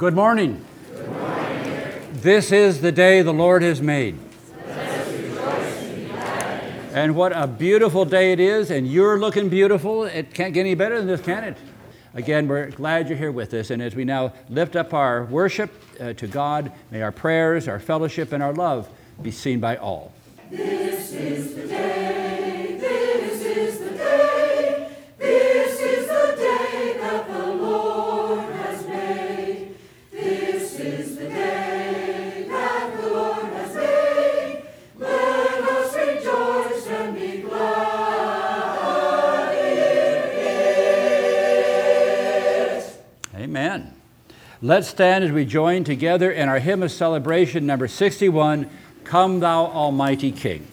Good morning. Good morning. This is the day the Lord has made. And what a beautiful day it is, and you're looking beautiful. It can't get any better than this, can it? Again, we're glad you're here with us, and as we now lift up our worship to God, may our prayers, our fellowship, and our love be seen by all. This is the day, this is the day, this is the day that the Lord has made. This is the day that the Lord has made. Let us rejoice and be glad in it. Amen. Let's stand as we join together in our hymn of celebration, number 61, Come Thou Almighty King.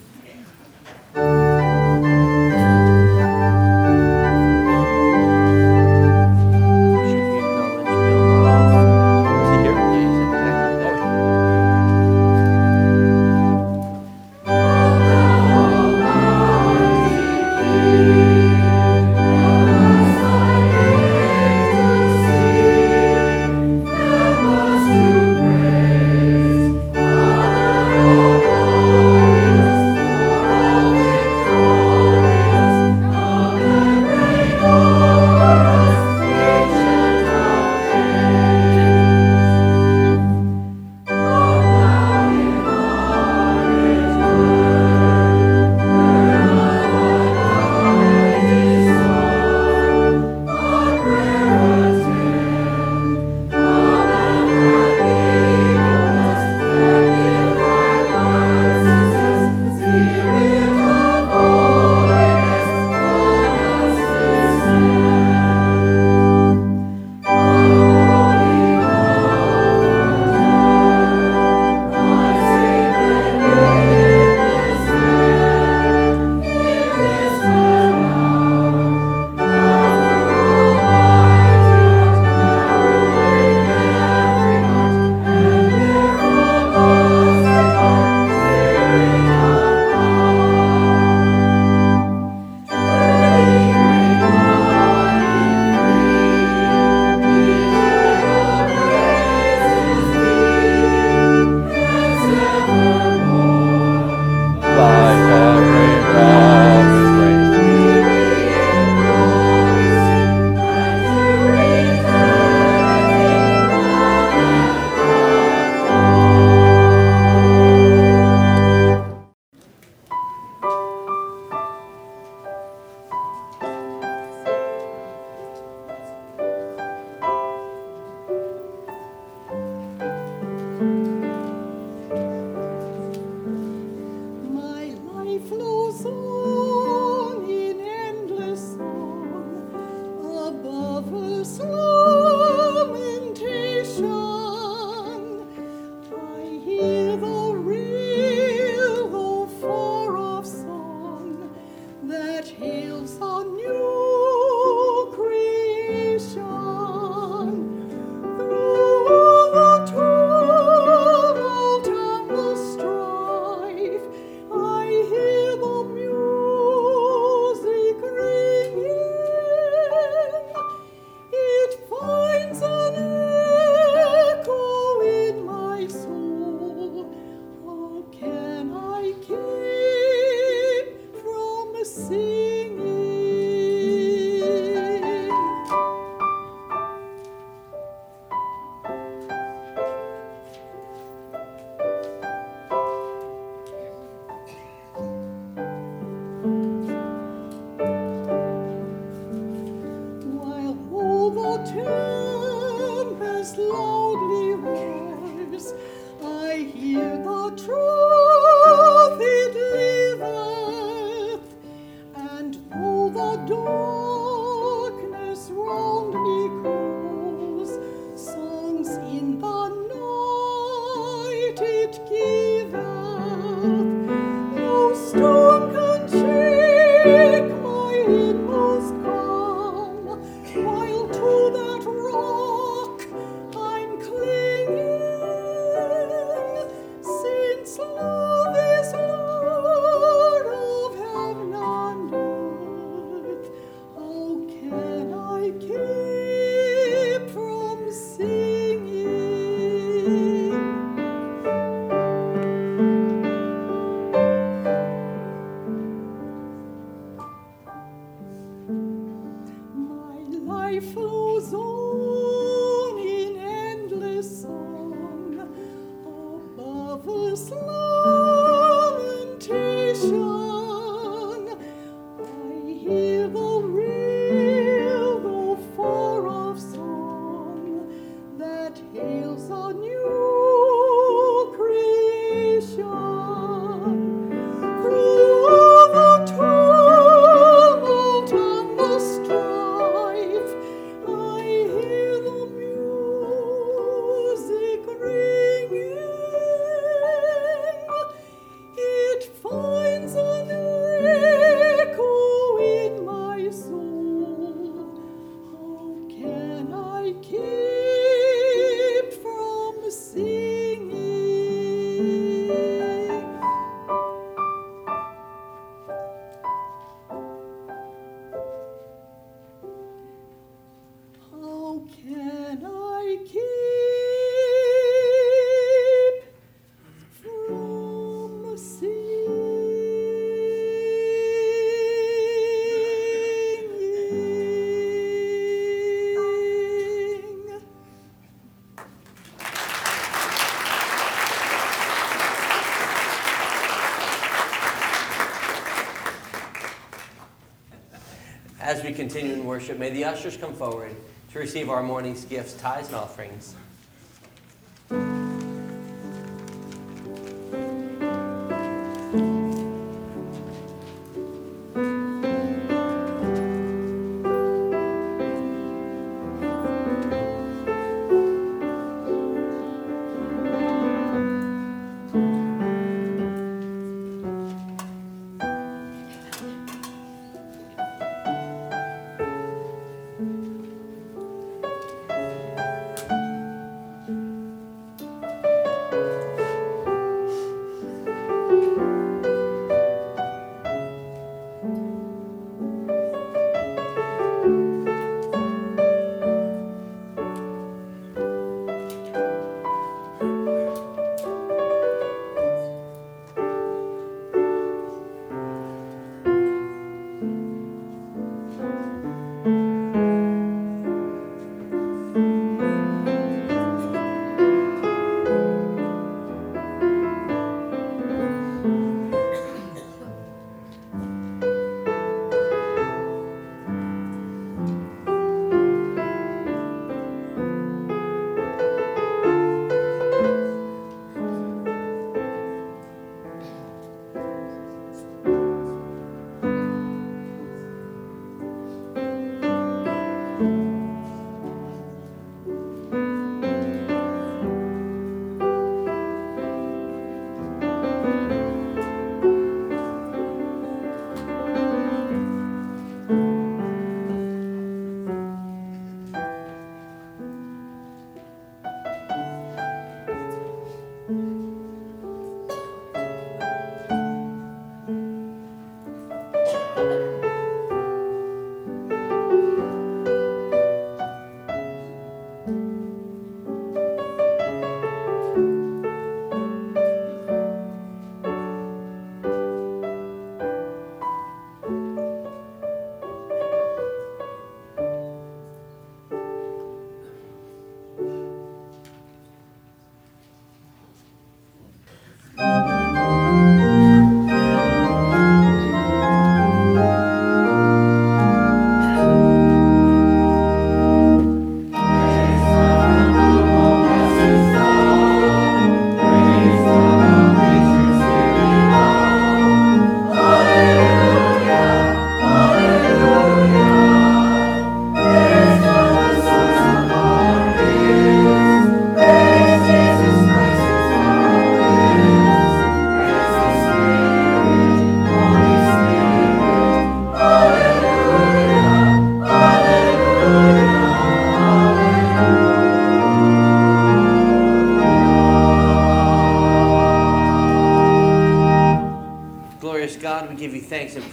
flows on in endless song above us lamentation. As we continue in worship, may the ushers come forward to receive our morning's gifts, tithes, and offerings.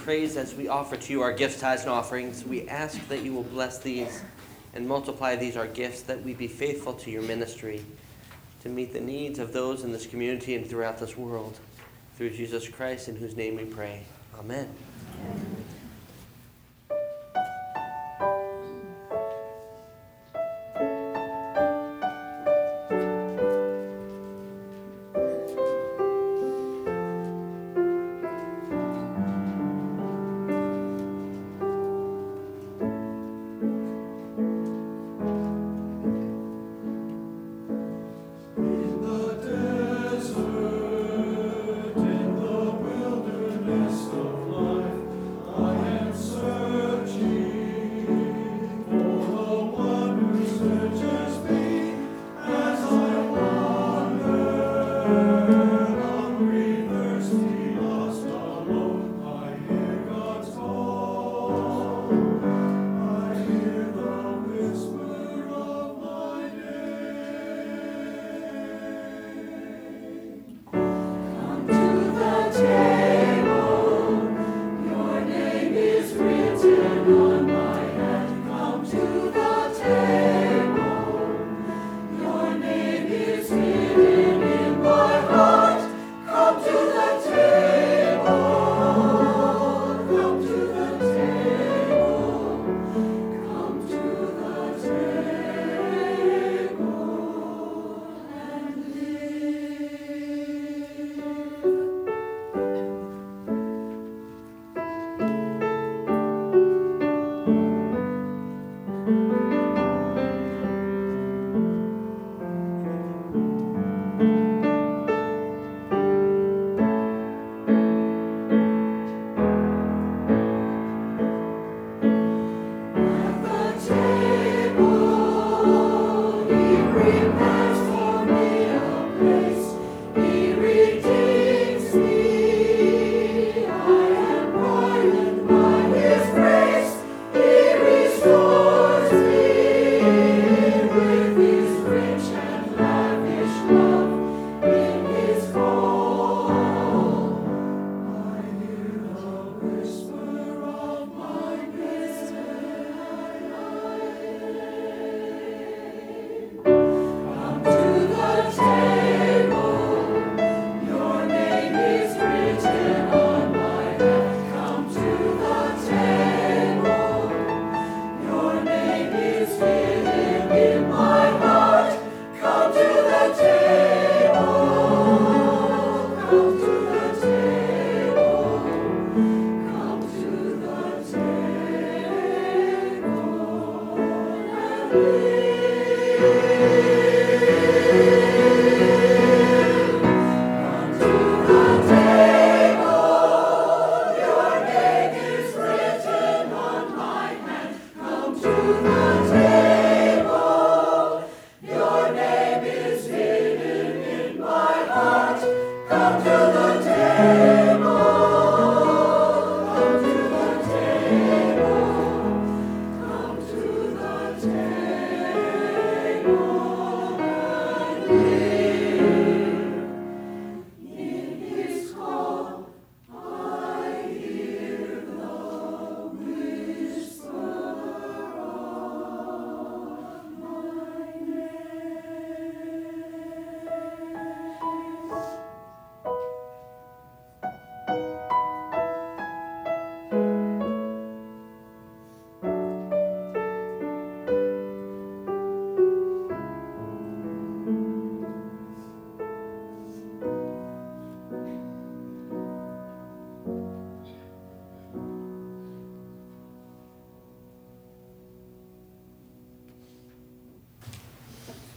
Praise as we offer to you our gifts, tithes, and offerings. We ask that you will bless these and multiply these, our gifts, that we be faithful to your ministry to meet the needs of those in this community and throughout this world. Through Jesus Christ, in whose name we pray. Amen. Amen.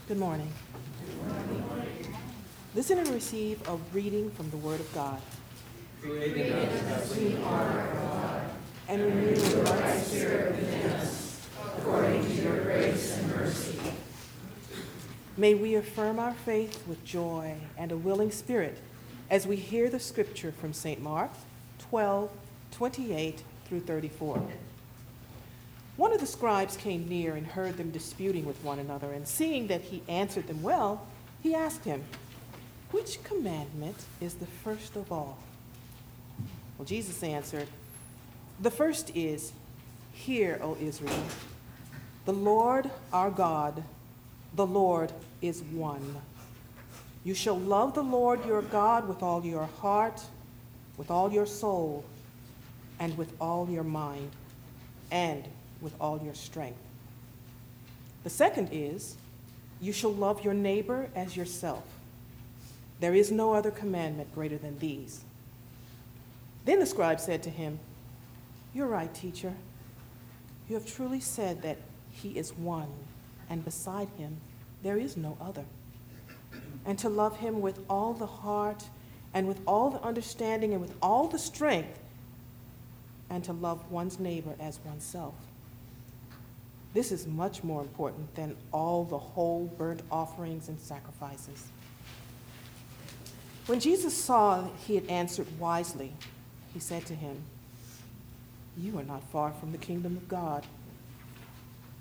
Good morning. Good morning. Listen and receive a reading from the Word of God. Create in us a clean heart, O God, and renew the right spirit within us, according to your grace and mercy. May we affirm our faith with joy and a willing spirit as we hear the scripture from St. Mark 12:28 through 34. One of the scribes came near and heard them disputing with one another, and seeing that he answered them well, he asked him, "Which commandment is the first of all?" Well, Jesus answered, "The first is, 'Hear, O Israel, the Lord our God, the Lord is one. You shall love the Lord your God with all your heart, with all your soul, and with all your mind, and with all your strength. The second is, you shall love your neighbor as yourself. There is no other commandment greater than these." Then the scribe said to him, "You're right, teacher. You have truly said that he is one, and beside him there is no other. And to love him with all the heart, and with all the understanding, and with all the strength, and to love one's neighbor as oneself. This is much more important than all the whole burnt offerings and sacrifices." When Jesus saw that he had answered wisely, he said to him, "You are not far from the kingdom of God."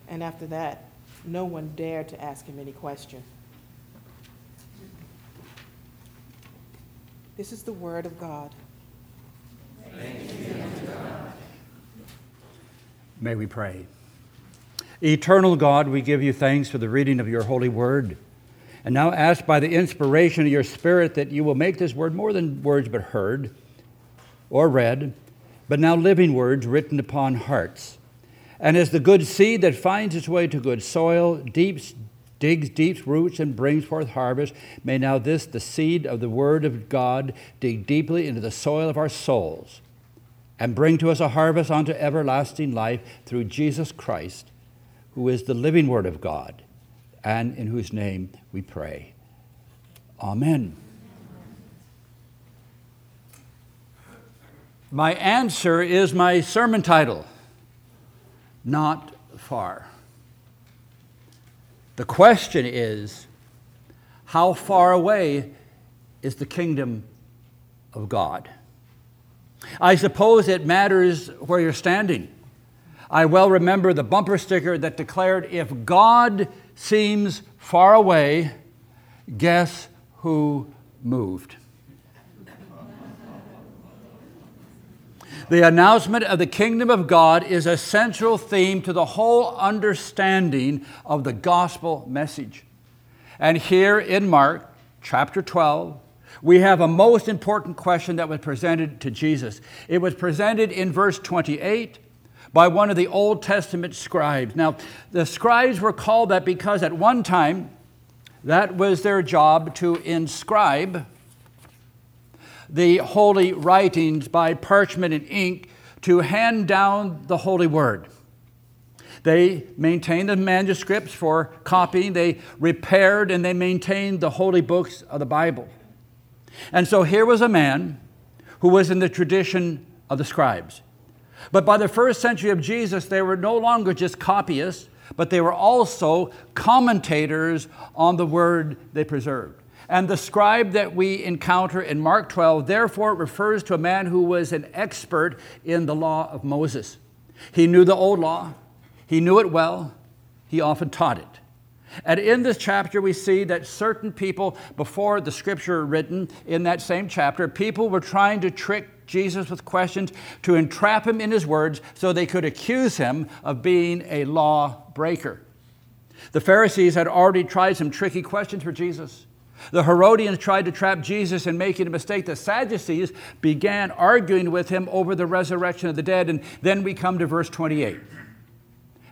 And after that, no one dared to ask him any question. This is the word of God. Thank you. May we pray. Eternal God, we give you thanks for the reading of your holy word. And now ask by the inspiration of your spirit that you will make this word more than words but heard or read, but now living words written upon hearts. And as the good seed that finds its way to good soil, digs deep roots and brings forth harvest, may now this, the seed of the word of God, dig deeply into the soil of our souls, and bring to us a harvest unto everlasting life through Jesus Christ, who is the living Word of God, and in whose name we pray. Amen. My answer is my sermon title, "Not Far." The question is, how far away is the kingdom of God? I suppose it matters where you're standing. I well remember the bumper sticker that declared, "If God seems far away, guess who moved?" The announcement of the kingdom of God is a central theme to the whole understanding of the gospel message. And here in Mark chapter 12, we have a most important question that was presented to Jesus. It was presented in verse 28 by one of the Old Testament scribes. Now, the scribes were called that because at one time, that was their job, to inscribe the holy writings by parchment and ink to hand down the holy word. They maintained the manuscripts for copying. They repaired and they maintained the holy books of the Bible. And so here was a man who was in the tradition of the scribes. But by the first century of Jesus, they were no longer just copyists, but they were also commentators on the word they preserved. And the scribe that we encounter in Mark 12, therefore, refers to a man who was an expert in the law of Moses. He knew the old law. He knew it well. He often taught it. And in this chapter, we see that certain people, before the scripture written in that same chapter, people were trying to trick Jesus with questions to entrap him in his words so they could accuse him of being a law breaker. The Pharisees had already tried some tricky questions for Jesus. The Herodians tried to trap Jesus in making a mistake. The Sadducees began arguing with him over the resurrection of the dead. And then we come to verse 28.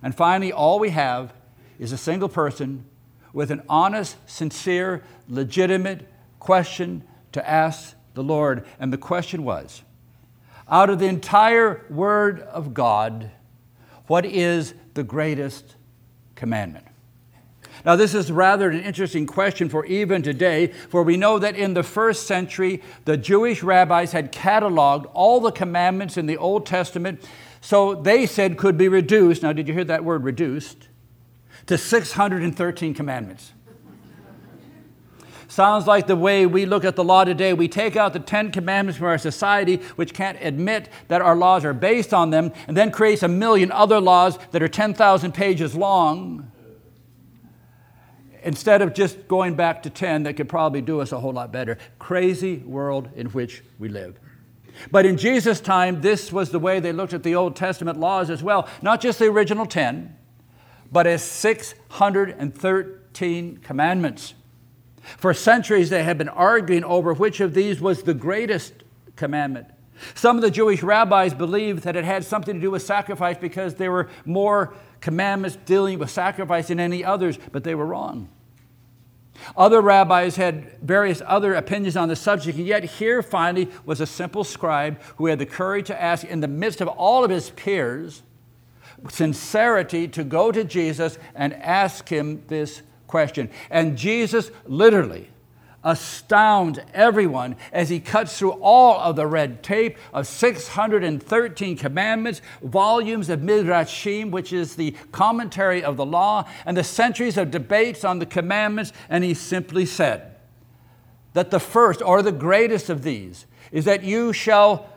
And finally, all we have is a single person with an honest, sincere, legitimate question to ask the Lord. And the question was, out of the entire Word of God, what is the greatest commandment? Now, this is rather an interesting question for even today, for we know that in the first century, the Jewish rabbis had cataloged all the commandments in the Old Testament, so they said could be reduced, now did you hear that word reduced, to 613 commandments. Sounds like the way we look at the law today. We take out the 10 commandments from our society, which can't admit that our laws are based on them, and then creates a million other laws that are 10,000 pages long, instead of just going back to 10 that could probably do us a whole lot better. Crazy world in which we live. But in Jesus' time, this was the way they looked at the Old Testament laws as well. Not just the original 10, but as 613 commandments. For centuries, they had been arguing over which of these was the greatest commandment. Some of the Jewish rabbis believed that it had something to do with sacrifice because there were more commandments dealing with sacrifice than any others, but they were wrong. Other rabbis had various other opinions on the subject, and yet here finally was a simple scribe who had the courage to ask, in the midst of all of his peers, sincerity to go to Jesus and ask him this question. And Jesus literally astounds everyone as he cuts through all of the red tape of 613 commandments, volumes of Midrashim, which is the commentary of the law, and the centuries of debates on the commandments, and he simply said that the first or the greatest of these is that you shall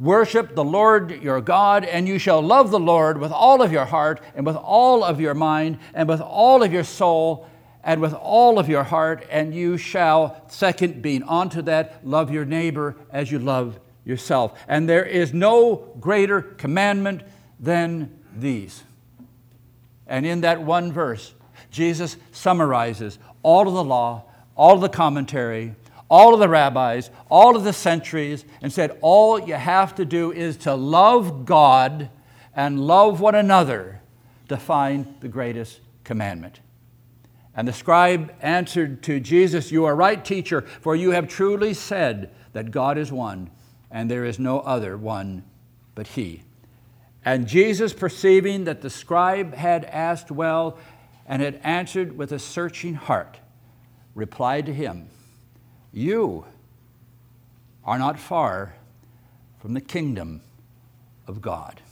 worship the Lord your God, and you shall love the Lord with all of your heart and with all of your mind and with all of your soul and with all of your heart, and you shall, second being onto that, love your neighbor as you love yourself. And there is no greater commandment than these. And in that one verse, Jesus summarizes all of the law, all of the commentary, all of the rabbis, all of the centuries, and said all you have to do is to love God and love one another to find the greatest commandment. And the scribe answered to Jesus, "You are right, teacher, for you have truly said that God is one, and there is no other one but he." And Jesus, perceiving that the scribe had asked well and had answered with a searching heart, replied to him, "You are not far from the kingdom of God."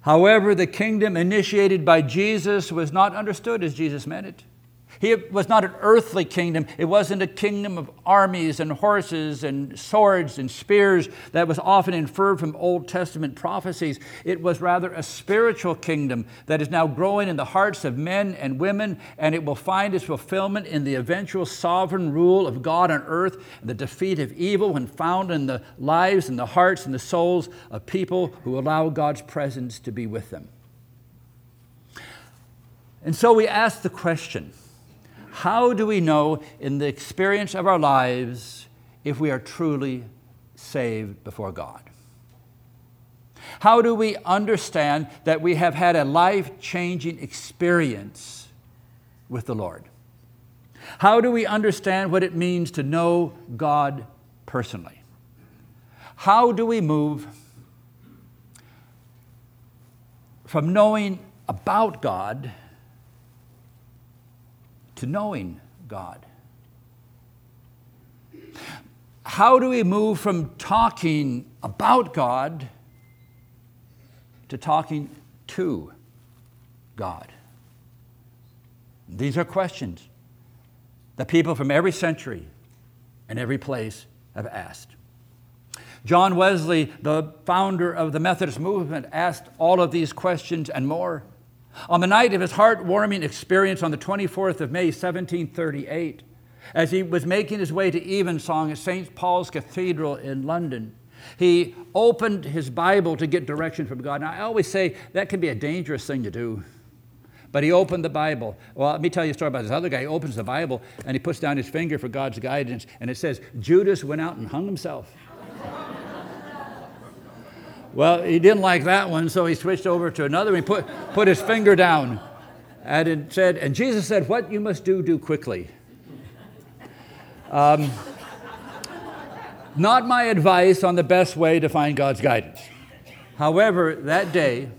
However, the kingdom initiated by Jesus was not understood as Jesus meant it. It was not an earthly kingdom. It wasn't a kingdom of armies and horses and swords and spears that was often inferred from Old Testament prophecies. It was rather a spiritual kingdom that is now growing in the hearts of men and women, and it will find its fulfillment in the eventual sovereign rule of God on earth, the defeat of evil when found in the lives and the hearts and the souls of people who allow God's presence to be with them. And so we ask the question, how do we know in the experience of our lives if we are truly saved before God? How do we understand that we have had a life-changing experience with the Lord? How do we understand what it means to know God personally? How do we move from knowing about God to knowing God? How do we move from talking about God to talking to God? These are questions that people from every century and every place have asked. John Wesley, the founder of the Methodist movement, asked all of these questions and more. On the night of his heartwarming experience on the 24th of May, 1738, as he was making his way to Evensong at St. Paul's Cathedral in London, he opened his Bible to get direction from God. Now, I always say that can be a dangerous thing to do, but he opened the Bible. Well, let me tell you a story about this other guy. He opens the Bible, and he puts down his finger for God's guidance, and it says, Judas went out and hung himself. Well, he didn't like that one, so he switched over to another one. He put his finger down, and it said, and Jesus said, what you must do, do quickly. Not my advice on the best way to find God's guidance. However, that day,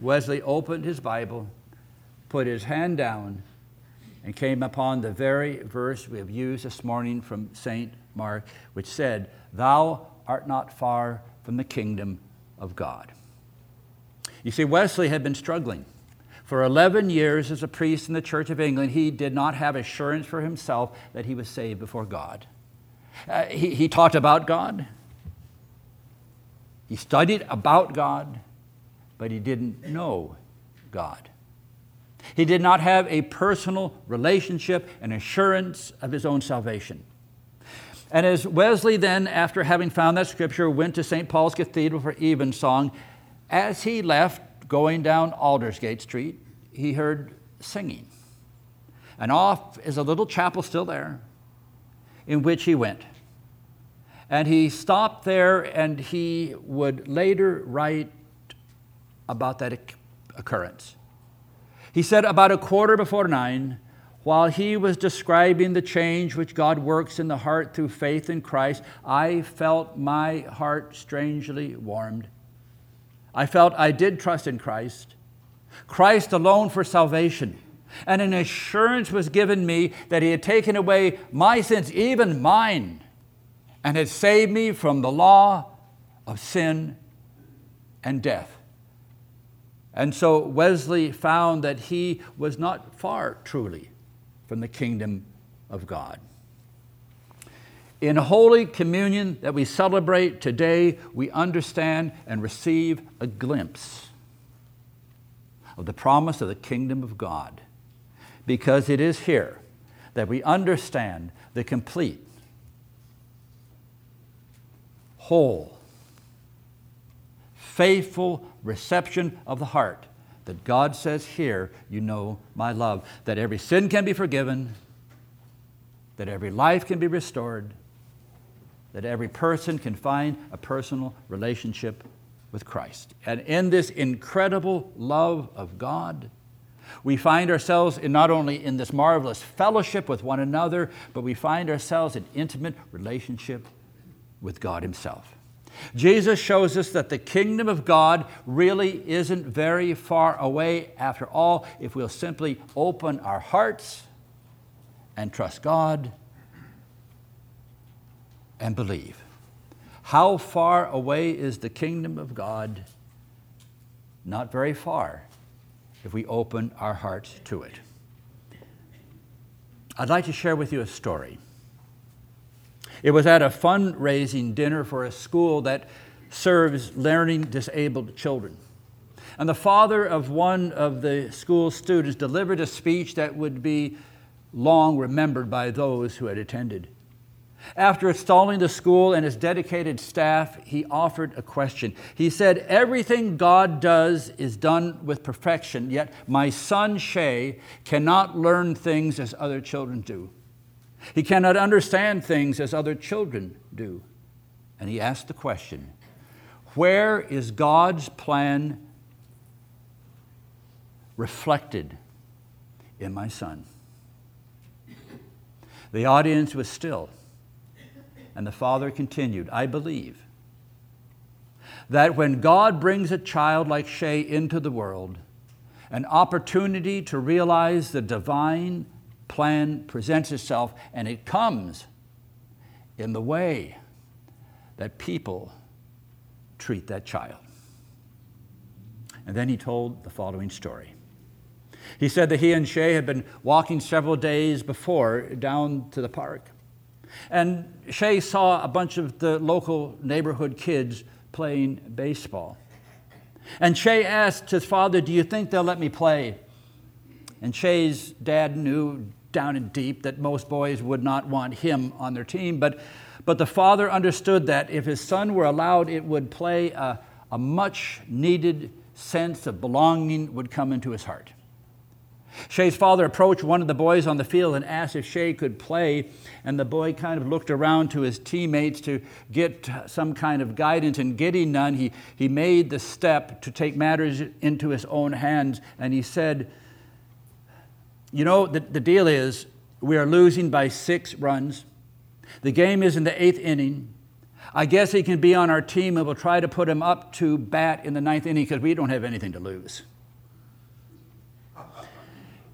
Wesley opened his Bible, put his hand down, and came upon the very verse we have used this morning from St. Mark, which said, thou art not far from the kingdom of God. You see, Wesley had been struggling. For 11 years as a priest in the Church of England, he did not have assurance for himself that he was saved before God. He taught about God. He studied about God, but he didn't know God. He did not have a personal relationship and assurance of his own salvation. And as Wesley then, after having found that scripture, went to St. Paul's Cathedral for Evensong, as he left, going down Aldersgate Street, he heard singing. And off is a little chapel still there in which he went. And he stopped there, and he would later write about that occurrence. He said, about 9:15, while he was describing the change which God works in the heart through faith in Christ, I felt my heart strangely warmed. I felt I did trust in Christ, Christ alone for salvation, and an assurance was given me that he had taken away my sins, even mine, and had saved me from the law of sin and death. And so Wesley found that he was not far truly from the kingdom of God. In Holy Communion that we celebrate today, we understand and receive a glimpse of the promise of the kingdom of God, because it is here that we understand the complete, whole, faithful reception of the heart that God says, here, you know my love, that every sin can be forgiven, that every life can be restored, that every person can find a personal relationship with Christ. And in this incredible love of God, we find ourselves in not only in this marvelous fellowship with one another, but we find ourselves in intimate relationship with God himself. Jesus shows us that the kingdom of God really isn't very far away after all, if we'll simply open our hearts and trust God and believe. How far away is the kingdom of God? Not very far if we open our hearts to it. I'd like to share with you a story. It was at a fundraising dinner for a school that serves learning disabled children. And the father of one of the school students delivered a speech that would be long remembered by those who had attended. After installing the school and its dedicated staff, he offered a question. He said, everything God does is done with perfection, yet my son Shay cannot learn things as other children do. He cannot understand things as other children do. And he asked the question, where is God's plan reflected in my son? The audience was still, and the father continued, I believe that when God brings a child like Shay into the world, an opportunity to realize the divine plan presents itself, and it comes in the way that people treat that child. And then he told the following story. He said that he and Shay had been walking several days before down to the park. And Shay saw a bunch of the local neighborhood kids playing baseball. And Shay asked his father, "Do you think they'll let me play?" And Shay's dad knew down and deep that most boys would not want him on their team. But the father understood that if his son were allowed, it would play a much-needed sense of belonging would come into his heart. Shay's father approached one of the boys on the field and asked if Shay could play, and the boy kind of looked around to his teammates to get some kind of guidance, and getting none, he made the step to take matters into his own hands, and he said, "You know, the deal is we are losing by 6 runs. The game is in the 8th inning. I guess he can be on our team, and we'll try to put him up to bat in the 9th inning because we don't have anything to lose."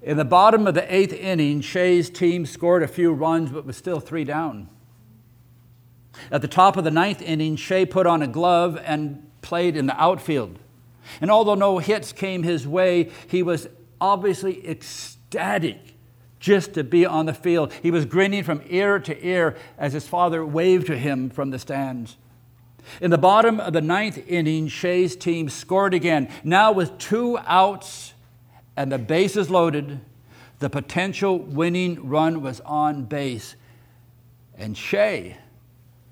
In the bottom of the 8th inning, Shay's team scored a few runs, but was still 3 down. At the top of the 9th inning, Shay put on a glove and played in the outfield. And although no hits came his way, he was obviously ecstatic just to be on the field. He was grinning from ear to ear as his father waved to him from the stands. In the bottom of the 9th inning, Shay's team scored again, now with 2 outs. And the bases loaded, the potential winning run was on base, and Shay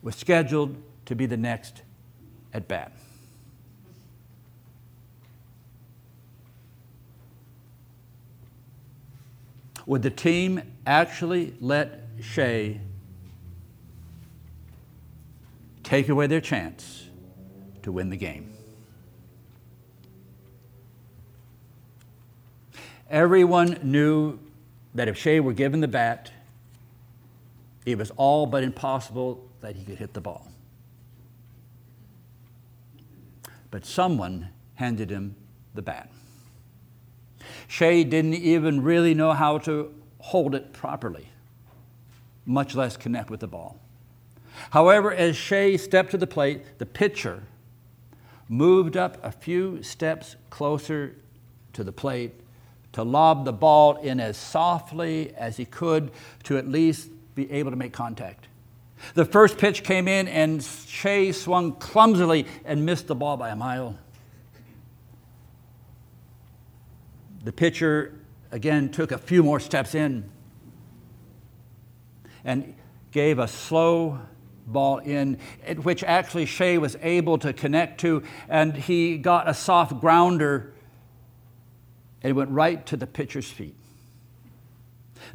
was scheduled to be the next at bat. Would the team actually let Shay take away their chance to win the game? Everyone knew that if Shay were given the bat, it was all but impossible that he could hit the ball. But someone handed him the bat. Shay didn't even really know how to hold it properly, much less connect with the ball. However, as Shay stepped to the plate, the pitcher moved up a few steps closer to the plate to lob the ball in as softly as he could to at least be able to make contact. The first pitch came in, and Shay swung clumsily and missed the ball by a mile. The pitcher again took a few more steps in and gave a slow ball in, which actually Shay was able to connect to, and he got a soft grounder. And it went right to the pitcher's feet.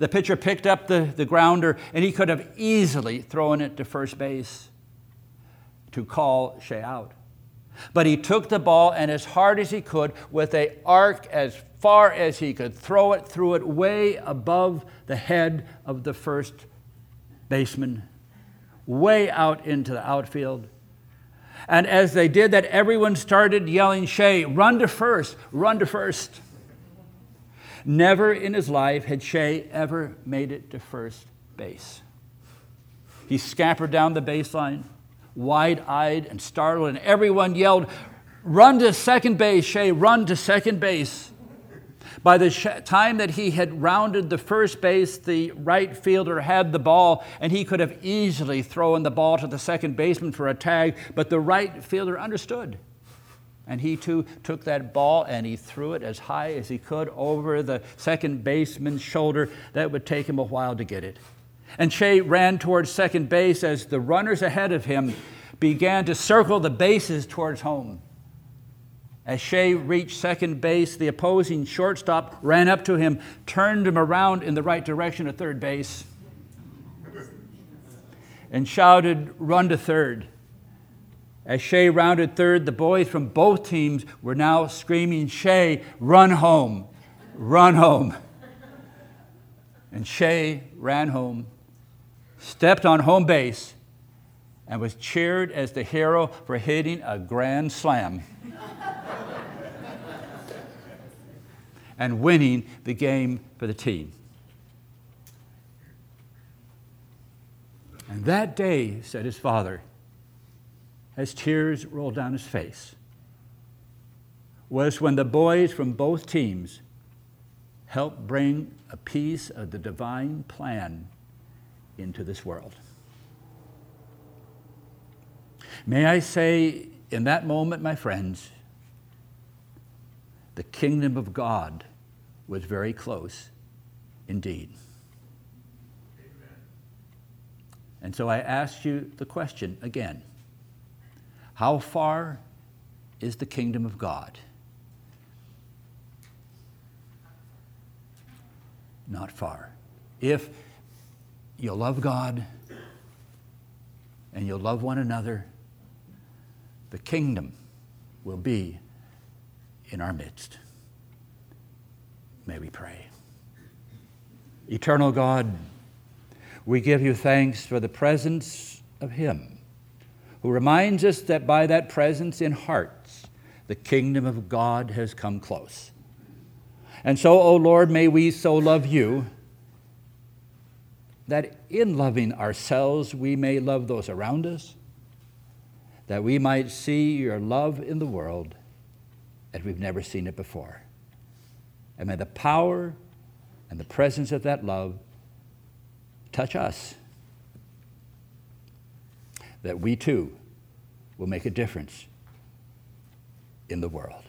The pitcher picked up the grounder, and he could have easily thrown it to first base to call Shay out. But he took the ball, and as hard as he could, with an arc as far as he could, threw it way above the head of the first baseman, way out into the outfield. And as they did that, everyone started yelling, "Shay, run to first, run to first." Never in his life had Shay ever made it to first base. He scampered down the baseline, wide-eyed and startled, and everyone yelled, "Run to second base, Shay, run to second base." By the time that he had rounded the first base, the right fielder had the ball, and he could have easily thrown the ball to the second baseman for a tag, but the right fielder understood. And he, too, took that ball and he threw it as high as he could over the second baseman's shoulder. That would take him a while to get it. And Shay ran towards second base as the runners ahead of him began to circle the bases towards home. As Shay reached second base, the opposing shortstop ran up to him, turned him around in the right direction to third base, and shouted, "Run to third." As Shay rounded third, the boys from both teams were now screaming, "Shay, run home, run home." And Shay ran home, stepped on home base, and was cheered as the hero for hitting a grand slam and winning the game for the team. And that day, said his father, as tears rolled down his face, was when the boys from both teams helped bring a piece of the divine plan into this world. May I say, in that moment, my friends, the kingdom of God was very close indeed. Amen. And so I ask you the question again. How far is the kingdom of God? Not far. If you love God and you love one another, the kingdom will be in our midst. May we pray. Eternal God, we give you thanks for the presence of Him who reminds us that by that presence in hearts, the kingdom of God has come close. And so, O Lord, may we so love you that in loving ourselves we may love those around us, that we might see your love in the world as we've never seen it before. And may the power and the presence of that love touch us, that we too will make a difference in the world.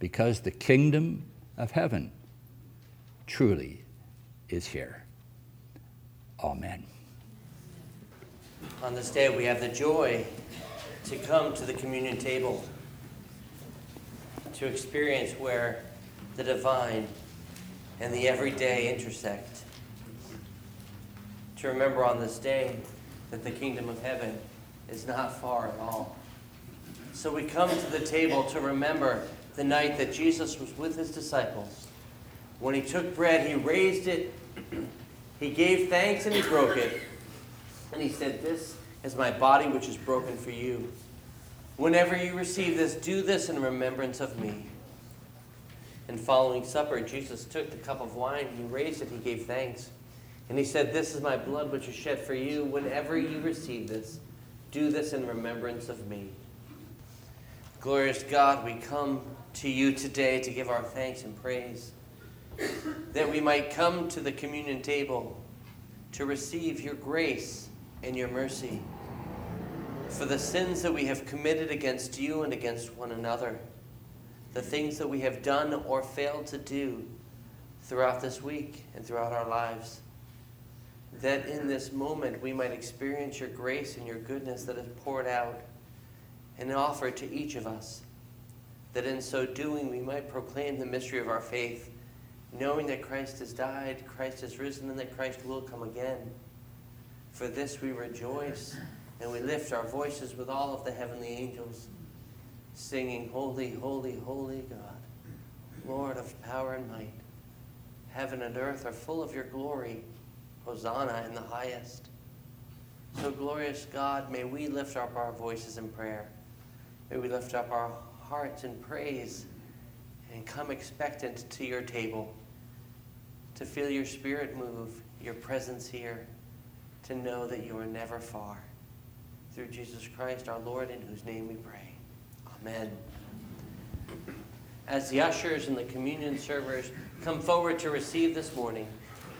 Because the kingdom of heaven truly is here. Amen. On this day, we have the joy to come to the communion table, to experience where the divine and the everyday intersect, to remember on this day that the kingdom of heaven is not far at all. So we come to the table to remember the night that Jesus was with his disciples. When he took bread, he raised it, he gave thanks, and he broke it. And he said, "This is my body, which is broken for you. Whenever you receive this, do this in remembrance of me." And following supper, Jesus took the cup of wine, he raised it, he gave thanks. And he said, "This is my blood, which is shed for you. Whenever you receive this, do this in remembrance of me." Glorious God, we come to you today to give our thanks and praise, that we might come to the communion table to receive your grace and your mercy for the sins that we have committed against you and against one another, the things that we have done or failed to do throughout this week and throughout our lives, that in this moment we might experience your grace and your goodness that is poured out and offered to each of us, that in so doing we might proclaim the mystery of our faith, knowing that Christ has died, Christ has risen, and that Christ will come again. For this we rejoice, and we lift our voices with all of the heavenly angels, singing, "Holy, holy, holy God, Lord of power and might. Heaven and earth are full of your glory. Hosanna in the highest." So, glorious God, may we lift up our voices in prayer. May we lift up our hearts in praise and come expectant to your table, to feel your spirit move, your presence here, to know that you are never far. Through Jesus Christ, our Lord, in whose name we pray. Amen. As the ushers and the communion servers come forward to receive this morning,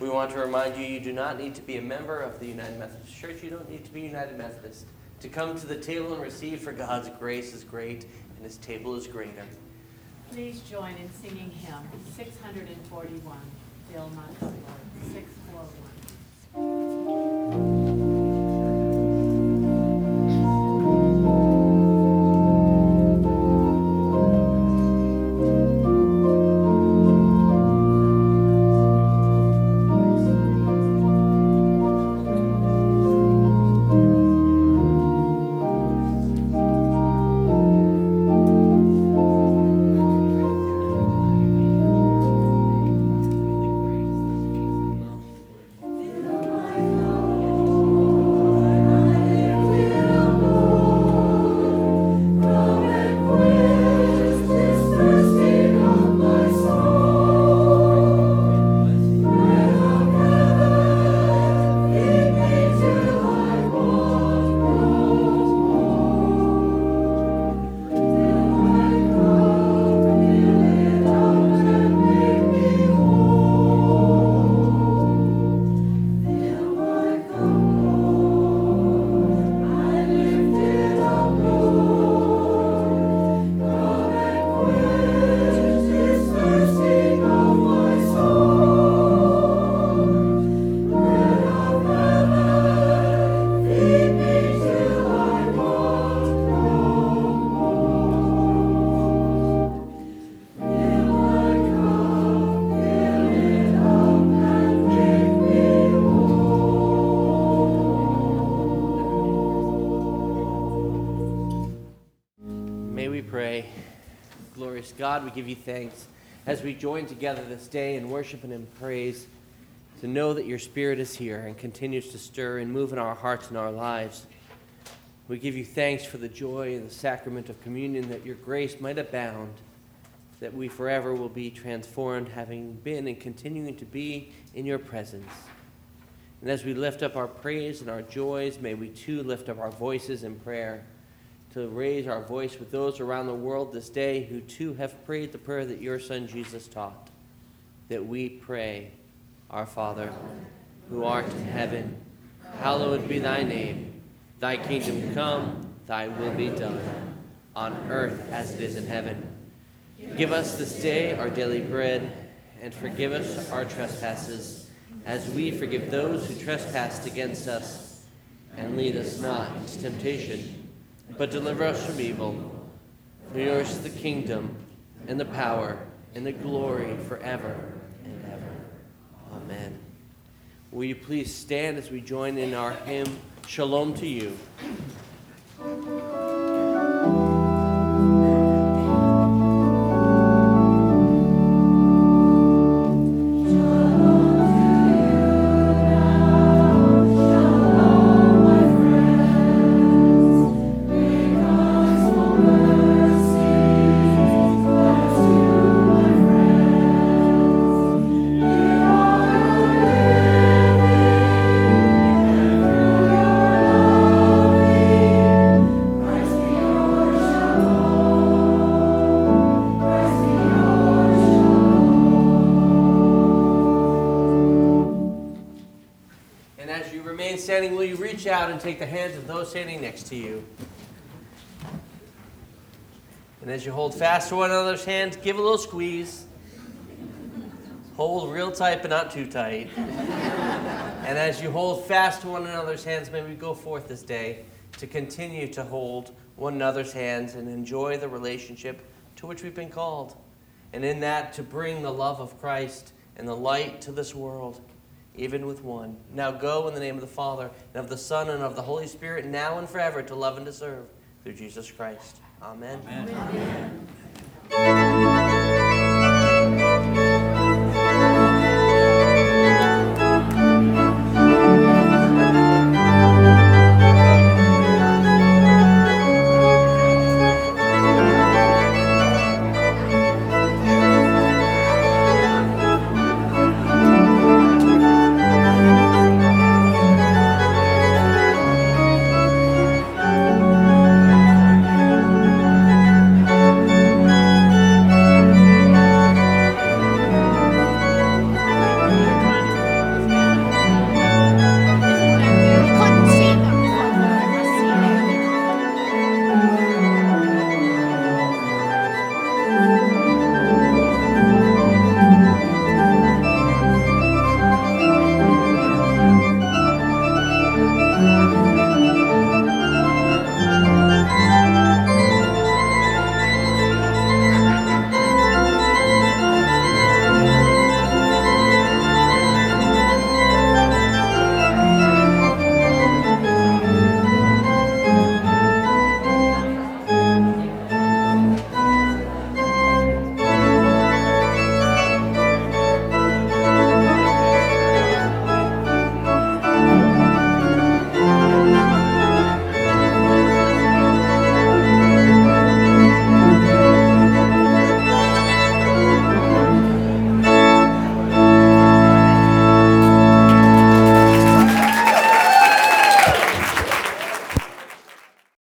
we want to remind you, you do not need to be a member of the United Methodist Church. You don't need to be United Methodist to come to the table and receive, for God's grace is great and his table is greater. Please join in singing hymn 641, Bill Mont's Lord, 641. glorious God, we give you thanks as we join together this day in worship and in praise, to know that your Spirit is here and continues to stir and move in our hearts and our lives. We give you thanks for the joy and the sacrament of communion, that your grace might abound, that we forever will be transformed, having been and continuing to be in your presence. And as we lift up our praise and our joys, may we too lift up our voices in prayer, to raise our voice with those around the world this day who too have prayed the prayer that your Son Jesus taught, that we pray, Our Father, who art in heaven, hallowed be thy name. Thy kingdom come, thy will be done, on earth as it is in heaven. Give us this day our daily bread, and forgive us our trespasses, as we forgive those who trespass against us. And lead us not into temptation, but deliver us from evil. For yours is the kingdom, and the power, and the glory forever. Amen. Will you please stand as we join in our hymn, Shalom to You. Out and take the hands of those standing next to you. And as you hold fast to one another's hands, give a little squeeze. Hold real tight, but not too tight. And as you hold fast to one another's hands, may we go forth this day to continue to hold one another's hands and enjoy the relationship to which we've been called. And in that, to bring the love of Christ and the light to this world. Even with one. Now go in the name of the Father, and of the Son, and of the Holy Spirit, now and forever, to love and to serve, through Jesus Christ. Amen. Amen. Amen.